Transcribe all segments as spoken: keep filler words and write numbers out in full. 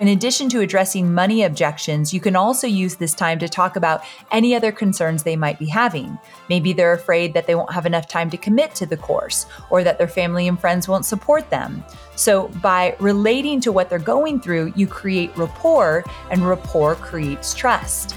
In addition to addressing money objections, you can also use this time to talk about any other concerns they might be having. Maybe they're afraid that they won't have enough time to commit to the course, or that their family and friends won't support them. So by relating to what they're going through, you create rapport, and rapport creates trust.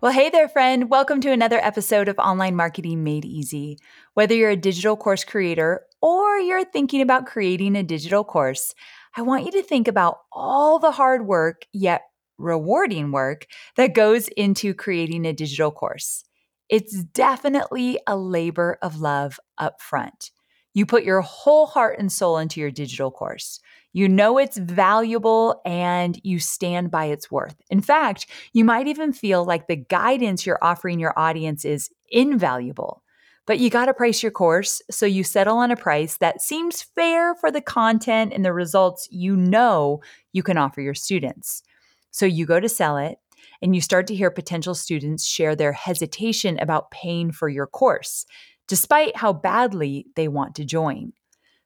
Well, hey there, friend. Welcome to another episode of Online Marketing Made Easy. Whether you're a digital course creator or you're thinking about creating a digital course, I want you to think about all the hard work, yet rewarding work, that goes into creating a digital course. It's definitely a labor of love up front. You put your whole heart and soul into your digital course. You know it's valuable and you stand by its worth. In fact, you might even feel like the guidance you're offering your audience is invaluable. But you got to price your course, so you settle on a price that seems fair for the content and the results you know you can offer your students. So you go to sell it, and you start to hear potential students share their hesitation about paying for your course, despite how badly they want to join.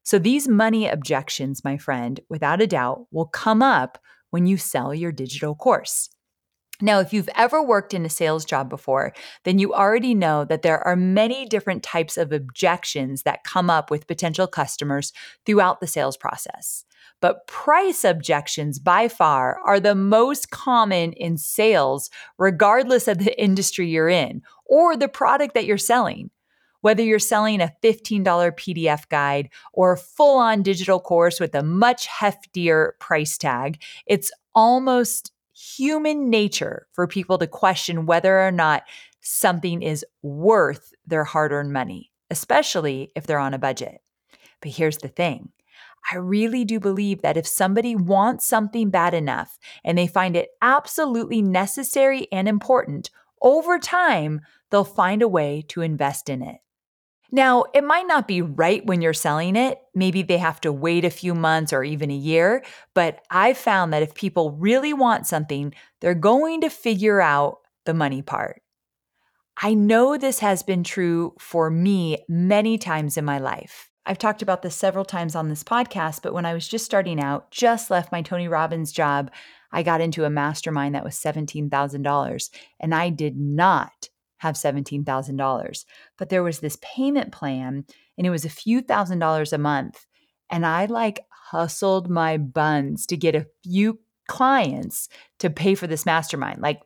So these money objections, my friend, without a doubt, will come up when you sell your digital course. Now, if you've ever worked in a sales job before, then you already know that there are many different types of objections that come up with potential customers throughout the sales process. But price objections by far are the most common in sales, regardless of the industry you're in or the product that you're selling. Whether you're selling a fifteen dollars P D F guide or a full-on digital course with a much heftier price tag, it's almost human nature for people to question whether or not something is worth their hard-earned money, especially if they're on a budget. But here's the thing. I really do believe that if somebody wants something bad enough and they find it absolutely necessary and important, over time, they'll find a way to invest in it. Now, it might not be right when you're selling it. Maybe they have to wait a few months or even a year, but I found that if people really want something, they're going to figure out the money part. I know this has been true for me many times in my life. I've talked about this several times on this podcast, but when I was just starting out, just left my Tony Robbins job, I got into a mastermind that was seventeen thousand dollars, and I did not have seventeen thousand dollars. But there was this payment plan, and it was a few thousand dollars a month, and I like hustled my buns to get a few clients to pay for this mastermind. Like,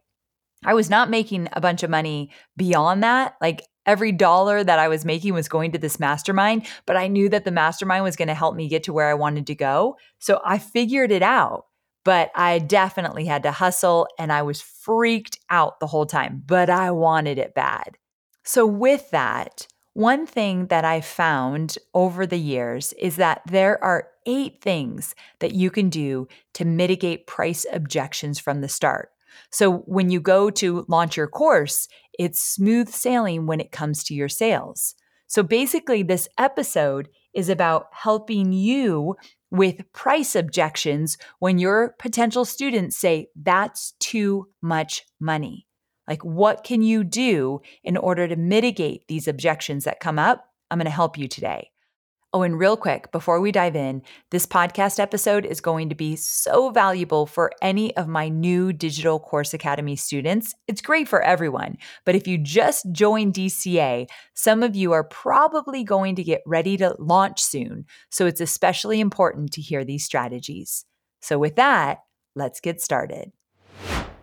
I was not making a bunch of money beyond that. Like, every dollar that I was making was going to this mastermind, but I knew that the mastermind was going to help me get to where I wanted to go. So I figured it out, but I definitely had to hustle, and I was freaked out the whole time, but I wanted it bad. So with that, one thing that I found over the years is that there are eight things that you can do to mitigate price objections from the start. So when you go to launch your course, it's smooth sailing when it comes to your sales. So basically, this episode is about helping you with price objections when your potential students say, that's too much money. Like, what can you do in order to mitigate these objections that come up? I'm going to help you today. Oh, and real quick, before we dive in, this podcast episode is going to be so valuable for any of my new Digital Course Academy students. It's great for everyone, but if you just joined D C A, some of you are probably going to get ready to launch soon, so it's especially important to hear these strategies. So with that, let's get started.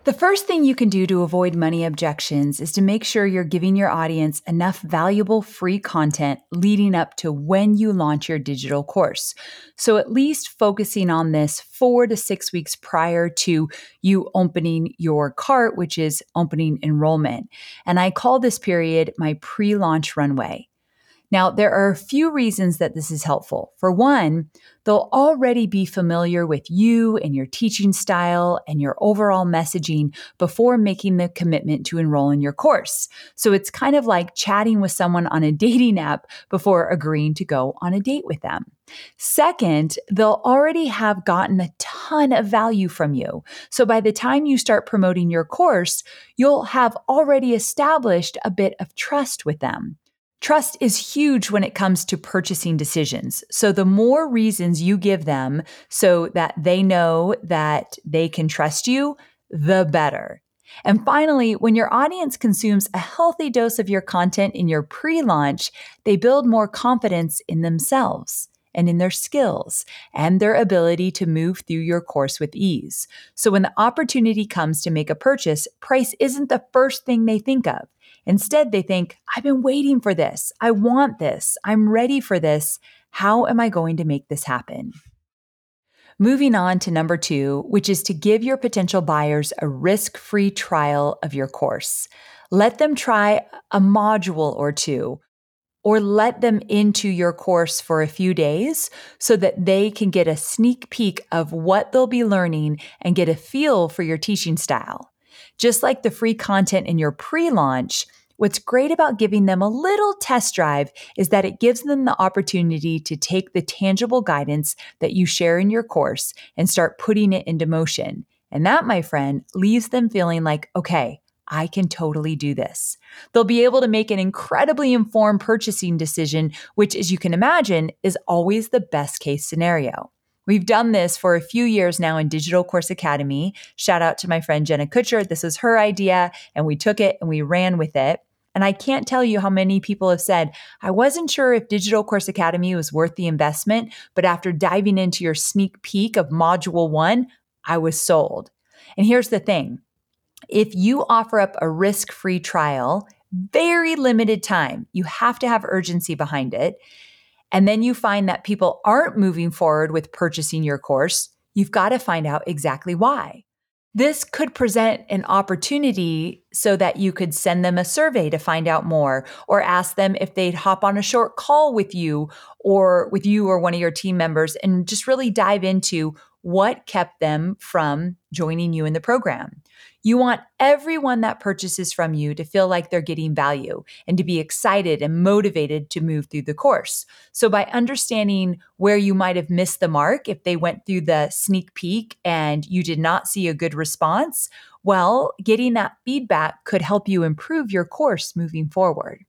The first thing you can do to avoid money objections is to make sure you're giving your audience enough valuable free content leading up to when you launch your digital course. So at least focusing on this four to six weeks prior to you opening your cart, which is opening enrollment. And I call this period my pre-launch runway. Now, there are a few reasons that this is helpful. For one, they'll already be familiar with you and your teaching style and your overall messaging before making the commitment to enroll in your course. So it's kind of like chatting with someone on a dating app before agreeing to go on a date with them. Second, they'll already have gotten a ton of value from you. So by the time you start promoting your course, you'll have already established a bit of trust with them. Trust is huge when it comes to purchasing decisions. So the more reasons you give them so that they know that they can trust you, the better. And finally, when your audience consumes a healthy dose of your content in your pre-launch, they build more confidence in themselves and in their skills and their ability to move through your course with ease. So when the opportunity comes to make a purchase, price isn't the first thing they think of. Instead, they think, I've been waiting for this. I want this. I'm ready for this. How am I going to make this happen? Moving on to number two, which is to give your potential buyers a risk-free trial of your course. Let them try a module or two, or let them into your course for a few days so that they can get a sneak peek of what they'll be learning and get a feel for your teaching style. Just like the free content in your pre-launch, what's great about giving them a little test drive is that it gives them the opportunity to take the tangible guidance that you share in your course and start putting it into motion. And that, my friend, leaves them feeling like, okay, I can totally do this. They'll be able to make an incredibly informed purchasing decision, which, as you can imagine, is always the best case scenario. We've done this for a few years now in Digital Course Academy. Shout out to my friend Jenna Kutcher. This was her idea, and we took it and we ran with it. And I can't tell you how many people have said, I wasn't sure if Digital Course Academy was worth the investment, but after diving into your sneak peek of module one, I was sold. And here's the thing. If you offer up a risk-free trial, very limited time, you have to have urgency behind it, and then you find that people aren't moving forward with purchasing your course, you've got to find out exactly why. This could present an opportunity so that you could send them a survey to find out more, or ask them if they'd hop on a short call with you or with you or one of your team members and just really dive into what kept them from joining you in the program. You want everyone that purchases from you to feel like they're getting value and to be excited and motivated to move through the course. So by understanding where you might have missed the mark, if they went through the sneak peek and you did not see a good response, well, getting that feedback could help you improve your course moving forward.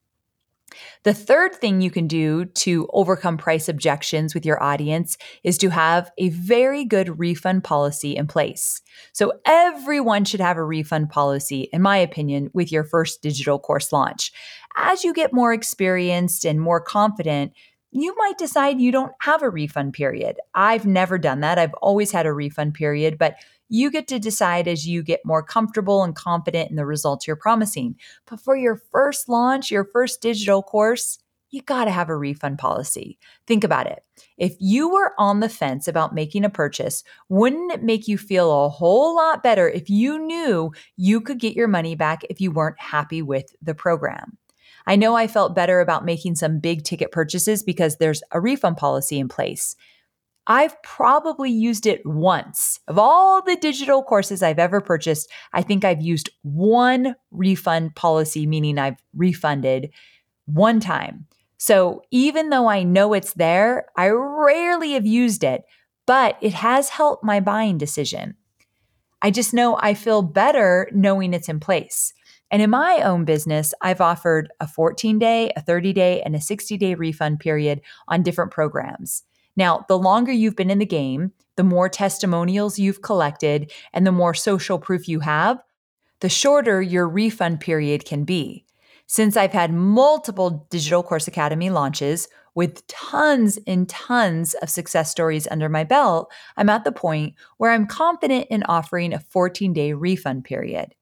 The third thing you can do to overcome price objections with your audience is to have a very good refund policy in place. So everyone should have a refund policy, in my opinion, with your first digital course launch. As you get more experienced and more confident, you might decide you don't have a refund period. I've never done that. I've always had a refund period, but You get to decide as you get more comfortable and confident in the results you're promising. But for your first launch, your first digital course, you got to have a refund policy. Think about it. If you were on the fence about making a purchase, wouldn't it make you feel a whole lot better if you knew you could get your money back if you weren't happy with the program? I know I felt better about making some big ticket purchases because there's a refund policy in place. I've probably used it once. Of all the digital courses I've ever purchased, I think I've used one refund policy, meaning I've refunded one time. So even though I know it's there, I rarely have used it, but it has helped my buying decision. I just know I feel better knowing it's in place. And in my own business, I've offered a fourteen-day, a thirty-day, and a sixty-day refund period on different programs. Now, the longer you've been in the game, the more testimonials you've collected, and the more social proof you have, the shorter your refund period can be. Since I've had multiple Digital Course Academy launches with tons and tons of success stories under my belt, I'm at the point where I'm confident in offering a fourteen-day refund period.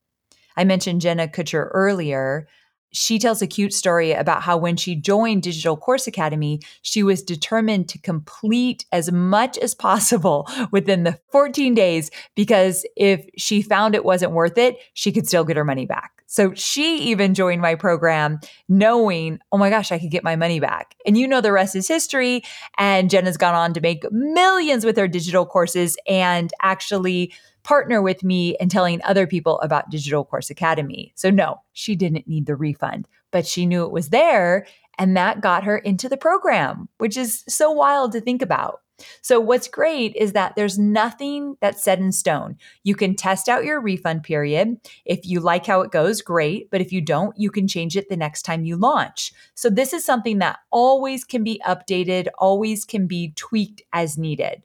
I mentioned Jenna Kutcher earlier. She tells a cute story about how when she joined Digital Course Academy, she was determined to complete as much as possible within the fourteen days, because if she found it wasn't worth it, she could still get her money back. So she even joined my program knowing, oh my gosh, I could get my money back. And you know, the rest is history. And Jenna's gone on to make millions with her digital courses and actually partner with me in telling other people about Digital Course Academy. So no, she didn't need the refund, but she knew it was there, and that got her into the program, which is so wild to think about. So what's great is that there's nothing that's set in stone. You can test out your refund period. If you like how it goes, great. But if you don't, you can change it the next time you launch. So this is something that always can be updated, always can be tweaked as needed.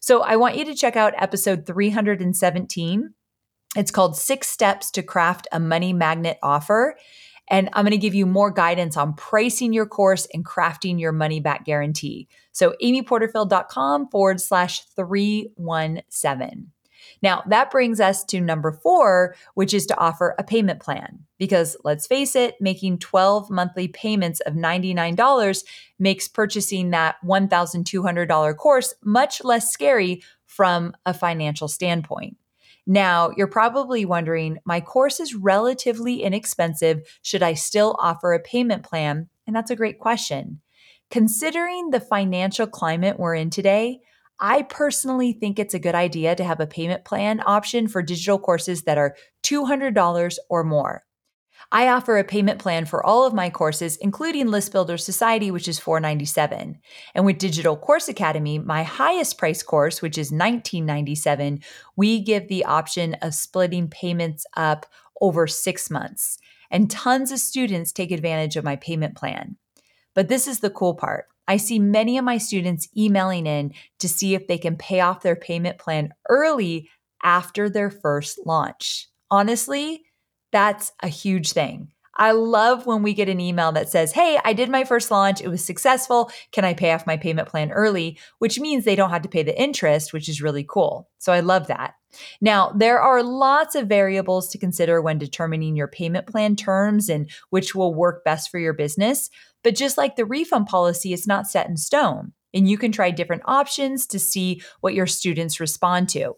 So I want you to check out episode three hundred seventeen. It's called Six Steps to Craft a Money Magnet Offer. And I'm going to give you more guidance on pricing your course and crafting your money back guarantee. So amyporterfield.com forward slash 317. Now that brings us to number four, which is to offer a payment plan. Because let's face it, making twelve monthly payments of ninety-nine dollars makes purchasing that one thousand two hundred dollars course much less scary from a financial standpoint. Now, you're probably wondering, my course is relatively inexpensive. Should I still offer a payment plan? And that's a great question. Considering the financial climate we're in today, I personally think it's a good idea to have a payment plan option for digital courses that are two hundred dollars or more. I offer a payment plan for all of my courses, including List Builder Society, which is four ninety-seven. And with Digital Course Academy, my highest price course, which is nineteen ninety-seven, we give the option of splitting payments up over six months. And tons of students take advantage of my payment plan. But this is the cool part. I see many of my students emailing in to see if they can pay off their payment plan early after their first launch. Honestly, that's a huge thing. I love when we get an email that says, hey, I did my first launch. It was successful. Can I pay off my payment plan early? Which means they don't have to pay the interest, which is really cool. So I love that. Now, there are lots of variables to consider when determining your payment plan terms and which will work best for your business. But just like the refund policy, it's not set in stone. And you can try different options to see what your students respond to.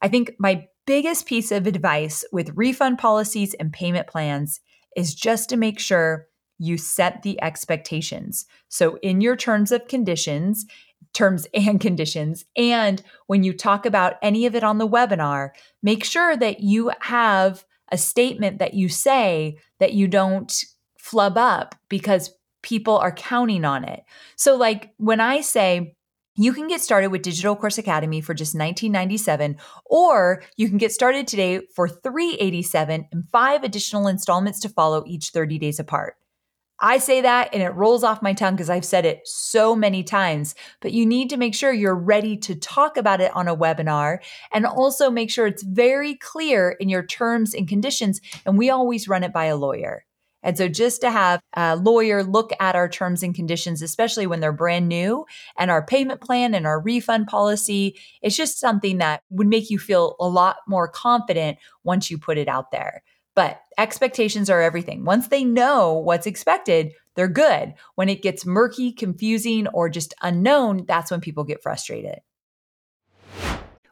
I think my biggest piece of advice with refund policies and payment plans is just to make sure you set the expectations. So in your terms of conditions, terms and conditions, and when you talk about any of it on the webinar, make sure that you have a statement that you say that you don't flub up, because people are counting on it. So like when I say, you can get started with Digital Course Academy for just nineteen ninety-seven, or you can get started today for three eighty-seven and five additional installments to follow, each thirty days apart. I say that and it rolls off my tongue because I've said it so many times, but you need to make sure you're ready to talk about it on a webinar, and also make sure it's very clear in your terms and conditions. And we always run it by a lawyer. And so just to have a lawyer look at our terms and conditions, especially when they're brand new, and our payment plan and our refund policy, it's just something that would make you feel a lot more confident once you put it out there. But expectations are everything. Once they know what's expected, they're good. When it gets murky, confusing, or just unknown, that's when people get frustrated.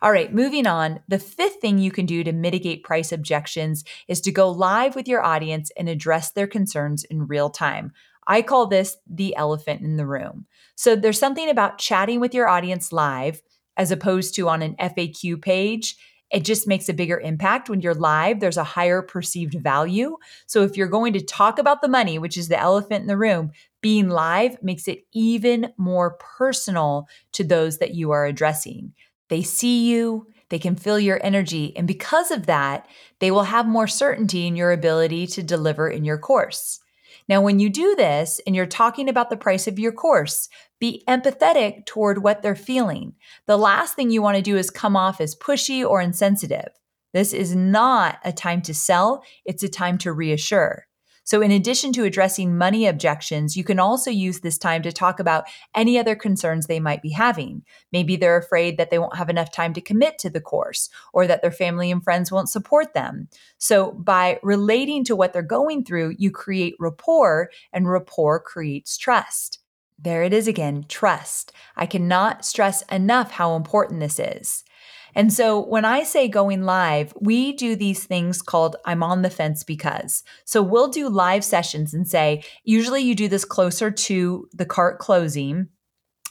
All right, moving on. The fifth thing you can do to mitigate price objections is to go live with your audience and address their concerns in real time. I call this the elephant in the room. So there's something about chatting with your audience live as opposed to on an F A Q page. It just makes a bigger impact. When you're live, there's a higher perceived value. So if you're going to talk about the money, which is the elephant in the room, being live makes it even more personal to those that you are addressing. They see you, they can feel your energy, and because of that, they will have more certainty in your ability to deliver in your course. Now, when you do this and you're talking about the price of your course, be empathetic toward what they're feeling. The last thing you want to do is come off as pushy or insensitive. This is not a time to sell, it's a time to reassure. So in addition to addressing money objections, you can also use this time to talk about any other concerns they might be having. Maybe they're afraid that they won't have enough time to commit to the course or that their family and friends won't support them. So by relating to what they're going through, you create rapport, and rapport creates trust. There it is again, trust. I cannot stress enough how important this is. And so when I say going live, we do these things called I'm on the fence because. So we'll do live sessions and say, usually you do this closer to the cart closing.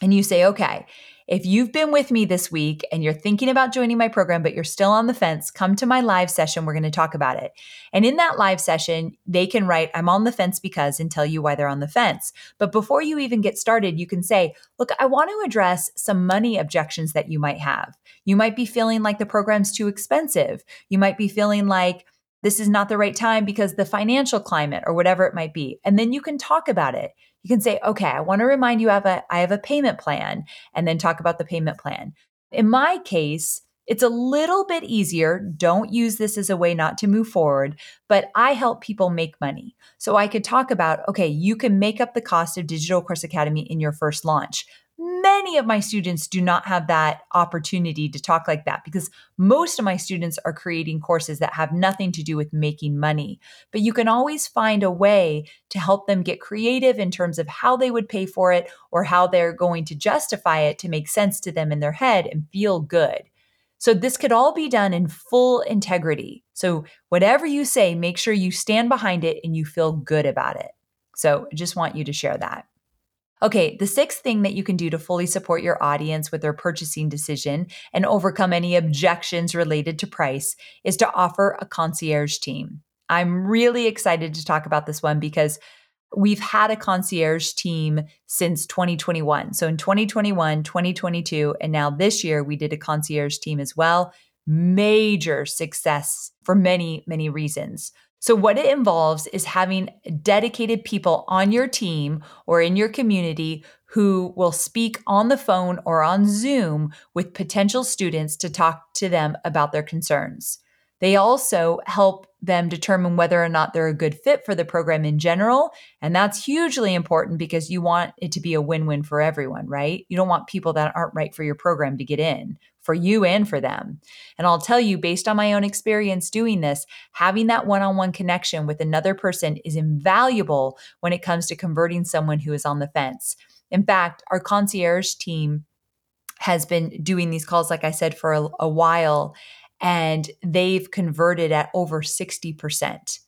and you say, okay, if you've been with me this week and you're thinking about joining my program, but you're still on the fence, come to my live session. We're going to talk about it. And in that live session, they can write, I'm on the fence because, and tell you why they're on the fence. But before you even get started, you can say, look, I want to address some money objections that you might have. You might be feeling like the program's too expensive. You might be feeling like this is not the right time because the financial climate or whatever it might be. And then you can talk about it. You can say, okay, I want to remind you I have a, I have a payment plan, and then talk about the payment plan. In my case, it's a little bit easier. Don't use this as a way not to move forward, but I help people make money. So I could talk about, okay, you can make up the cost of Digital Course Academy in your first launch. Many of my students do not have that opportunity to talk like that because most of my students are creating courses that have nothing to do with making money. But you can always find a way to help them get creative in terms of how they would pay for it or how they're going to justify it to make sense to them in their head and feel good. So this could all be done in full integrity. So whatever you say, make sure you stand behind it and you feel good about it. So I just want you to share that. Okay, the sixth thing that you can do to fully support your audience with their purchasing decision and overcome any objections related to price is to offer a concierge team. I'm really excited to talk about this one because we've had a concierge team since twenty twenty-one. So in twenty twenty-one, twenty twenty-two, and now this year, we did a concierge team as well. Major success for many, many reasons. So what it involves is having dedicated people on your team or in your community who will speak on the phone or on Zoom with potential students to talk to them about their concerns. They also help them determine whether or not they're a good fit for the program in general. And that's hugely important because you want it to be a win-win for everyone, right? You don't want people that aren't right for your program to get in, for you and for them. And I'll tell you, based on my own experience doing this, having that one-on-one connection with another person is invaluable when it comes to converting someone who is on the fence. In fact, our concierge team has been doing these calls, like I said, for a, a while, and they've converted at over sixty percent.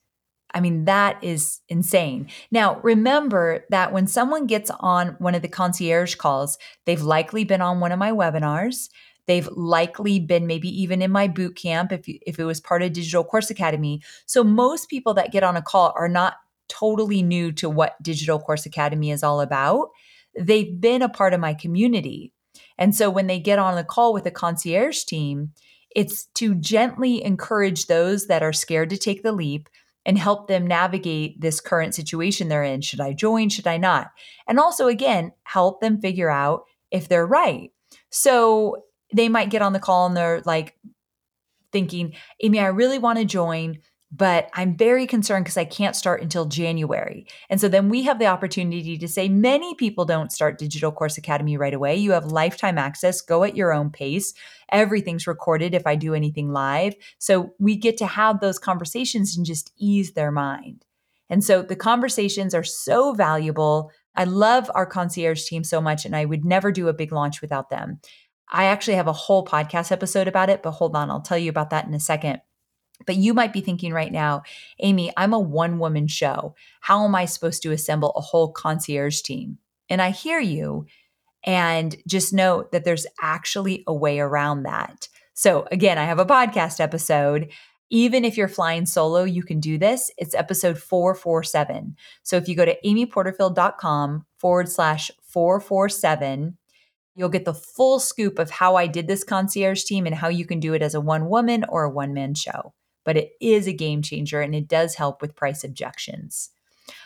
I mean, that is insane. Now, remember that when someone gets on one of the concierge calls, they've likely been on one of my webinars. They've likely been maybe even in my boot camp if, if it was part of Digital Course Academy. So most people that get on a call are not totally new to what Digital Course Academy is all about. They've been a part of my community. And so when they get on a call with a concierge team, it's to gently encourage those that are scared to take the leap and help them navigate this current situation they're in. Should I join? Should I not? And also, again, help them figure out if they're right. So they might get on the call and they're like thinking, Amy, I really want to join, but I'm very concerned because I can't start until January. And so then we have the opportunity to say many people don't start Digital Course Academy right away. You have lifetime access, go at your own pace. Everything's recorded if I do anything live. So we get to have those conversations and just ease their mind. And so the conversations are so valuable. I love our concierge team so much, and I would never do a big launch without them. I actually have a whole podcast episode about it, but hold on, I'll tell you about that in a second. But you might be thinking right now, Amy, I'm a one-woman show. How am I supposed to assemble a whole concierge team? And I hear you, and just know that there's actually a way around that. So again, I have a podcast episode. Even if you're flying solo, you can do this. It's episode four forty-seven. So if you go to amyporterfield.com forward slash 447, you'll get the full scoop of how I did this concierge team and how you can do it as a one woman or a one man show. But it is a game changer and it does help with price objections.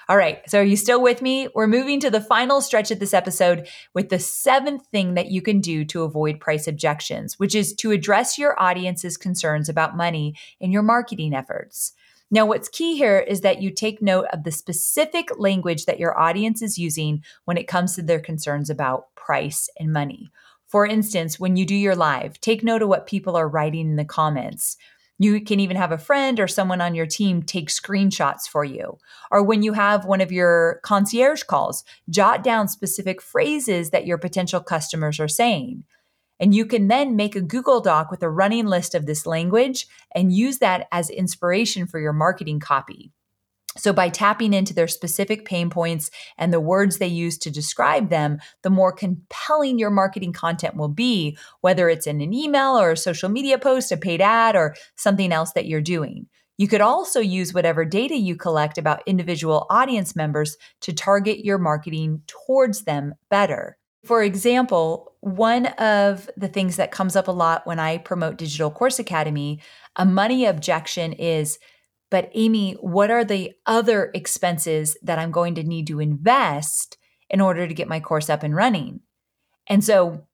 All right, so are you still with me? We're moving to the final stretch of this episode with the seventh thing that you can do to avoid price objections, which is to address your audience's concerns about money in your marketing efforts. Now, what's key here is that you take note of the specific language that your audience is using when it comes to their concerns about price and money. For instance, when you do your live, take note of what people are writing in the comments. You can even have a friend or someone on your team take screenshots for you. Or when you have one of your concierge calls, jot down specific phrases that your potential customers are saying. And you can then make a Google Doc with a running list of this language and use that as inspiration for your marketing copy. So by tapping into their specific pain points and the words they use to describe them, the more compelling your marketing content will be, whether it's in an email or a social media post, a paid ad, or something else that you're doing. You could also use whatever data you collect about individual audience members to target your marketing towards them better. For example, one of the things that comes up a lot when I promote Digital Course Academy, a money objection is, but Amy, what are the other expenses that I'm going to need to invest in order to get my course up and running? And so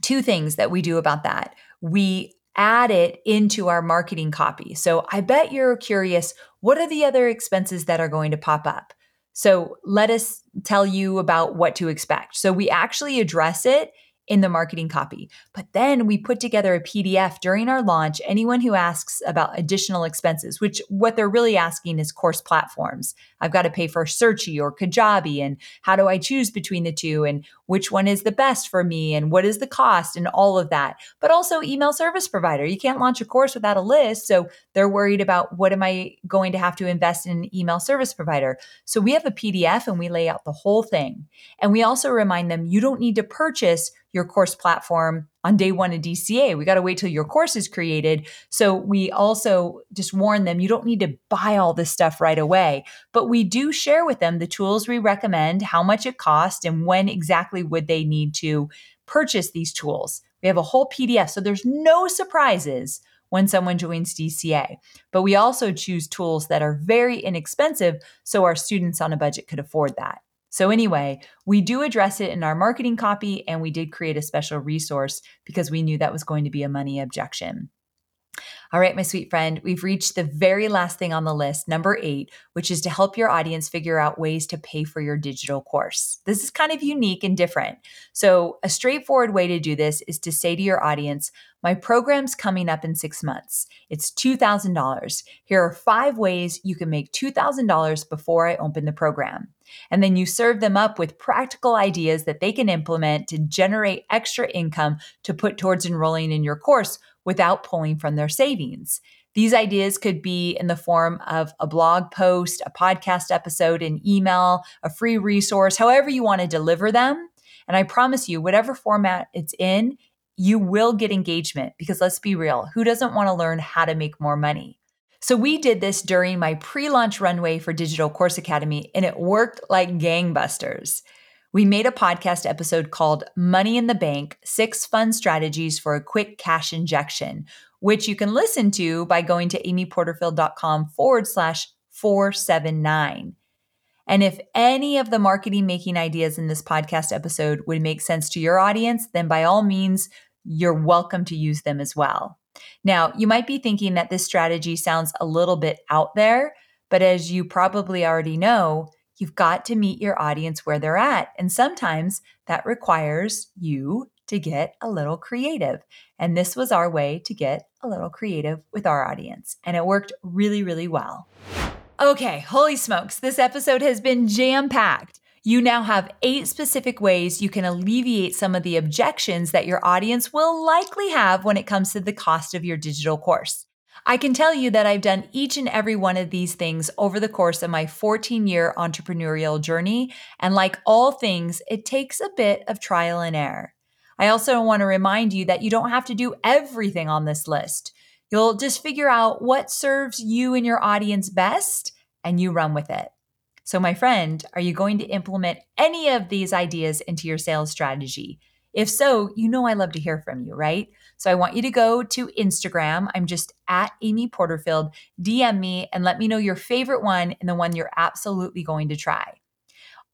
two things that we do about that. We add it into our marketing copy. So I bet you're curious, what are the other expenses that are going to pop up? So let us tell you about what to expect. So we actually address it in the marketing copy. But then we put together a P D F during our launch. Anyone who asks about additional expenses, which what they're really asking is course platforms. I've got to pay for Searchie or Kajabi, and how do I choose between the two, and which one is the best for me, and what is the cost, and all of that. But also email service provider. You can't launch a course without a list. So they're worried about, what am I going to have to invest in an email service provider? So we have a P D F and we lay out the whole thing. And we also remind them, you don't need to purchase your course platform on day one of D C A. We got to wait till your course is created. So we also just warn them, you don't need to buy all this stuff right away, but we do share with them the tools we recommend, how much it costs, and when exactly would they need to purchase these tools. We have a whole P D F. So there's no surprises when someone joins D C A, but we also choose tools that are very inexpensive so our students on a budget could afford that. So anyway, we do address it in our marketing copy, and we did create a special resource because we knew that was going to be a money objection. All right, my sweet friend, we've reached the very last thing on the list, number eight, which is to help your audience figure out ways to pay for your digital course. This is kind of unique and different. So a straightforward way to do this is to say to your audience, my program's coming up in six months. It's two thousand dollars. Here are five ways you can make two thousand dollars before I open the program. And then you serve them up with practical ideas that they can implement to generate extra income to put towards enrolling in your course without pulling from their savings. These ideas could be in the form of a blog post, a podcast episode, an email, a free resource, however you want to deliver them. And I promise you, whatever format it's in, you will get engagement, because let's be real, who doesn't want to learn how to make more money? So we did this during my pre-launch runway for Digital Course Academy, and it worked like gangbusters. We made a podcast episode called Money in the Bank, Six Fun Strategies for a Quick Cash Injection, which you can listen to by going to amyporterfield.com forward slash 479. And if any of the marketing making ideas in this podcast episode would make sense to your audience, then by all means, you're welcome to use them as well. Now, you might be thinking that this strategy sounds a little bit out there, but as you probably already know, you've got to meet your audience where they're at. And sometimes that requires you to get a little creative. And this was our way to get a little creative with our audience. And it worked really, really well. Okay, holy smokes, this episode has been jam-packed. You now have eight specific ways you can alleviate some of the objections that your audience will likely have when it comes to the cost of your digital course. I can tell you that I've done each and every one of these things over the course of my fourteen-year entrepreneurial journey, and like all things, it takes a bit of trial and error. I also want to remind you that you don't have to do everything on this list. You'll just figure out what serves you and your audience best, and you run with it. So my friend, are you going to implement any of these ideas into your sales strategy? If so, you know I love to hear from you, right? So I want you to go to Instagram. I'm just at Amy Porterfield. D M me and let me know your favorite one and the one you're absolutely going to try.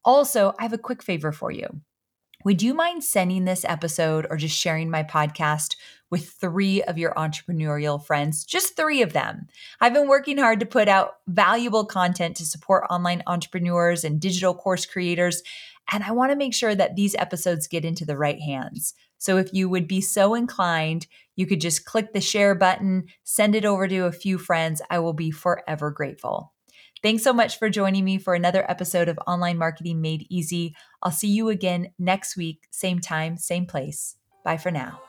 Also, I have a quick favor for you. Would you mind sending this episode or just sharing my podcast with three of your entrepreneurial friends? Just three of them. I've been working hard to put out valuable content to support online entrepreneurs and digital course creators, and I want to make sure that these episodes get into the right hands. So if you would be so inclined, you could just click the share button, send it over to a few friends. I will be forever grateful. Thanks so much for joining me for another episode of Online Marketing Made Easy. I'll see you again next week, same time, same place. Bye for now.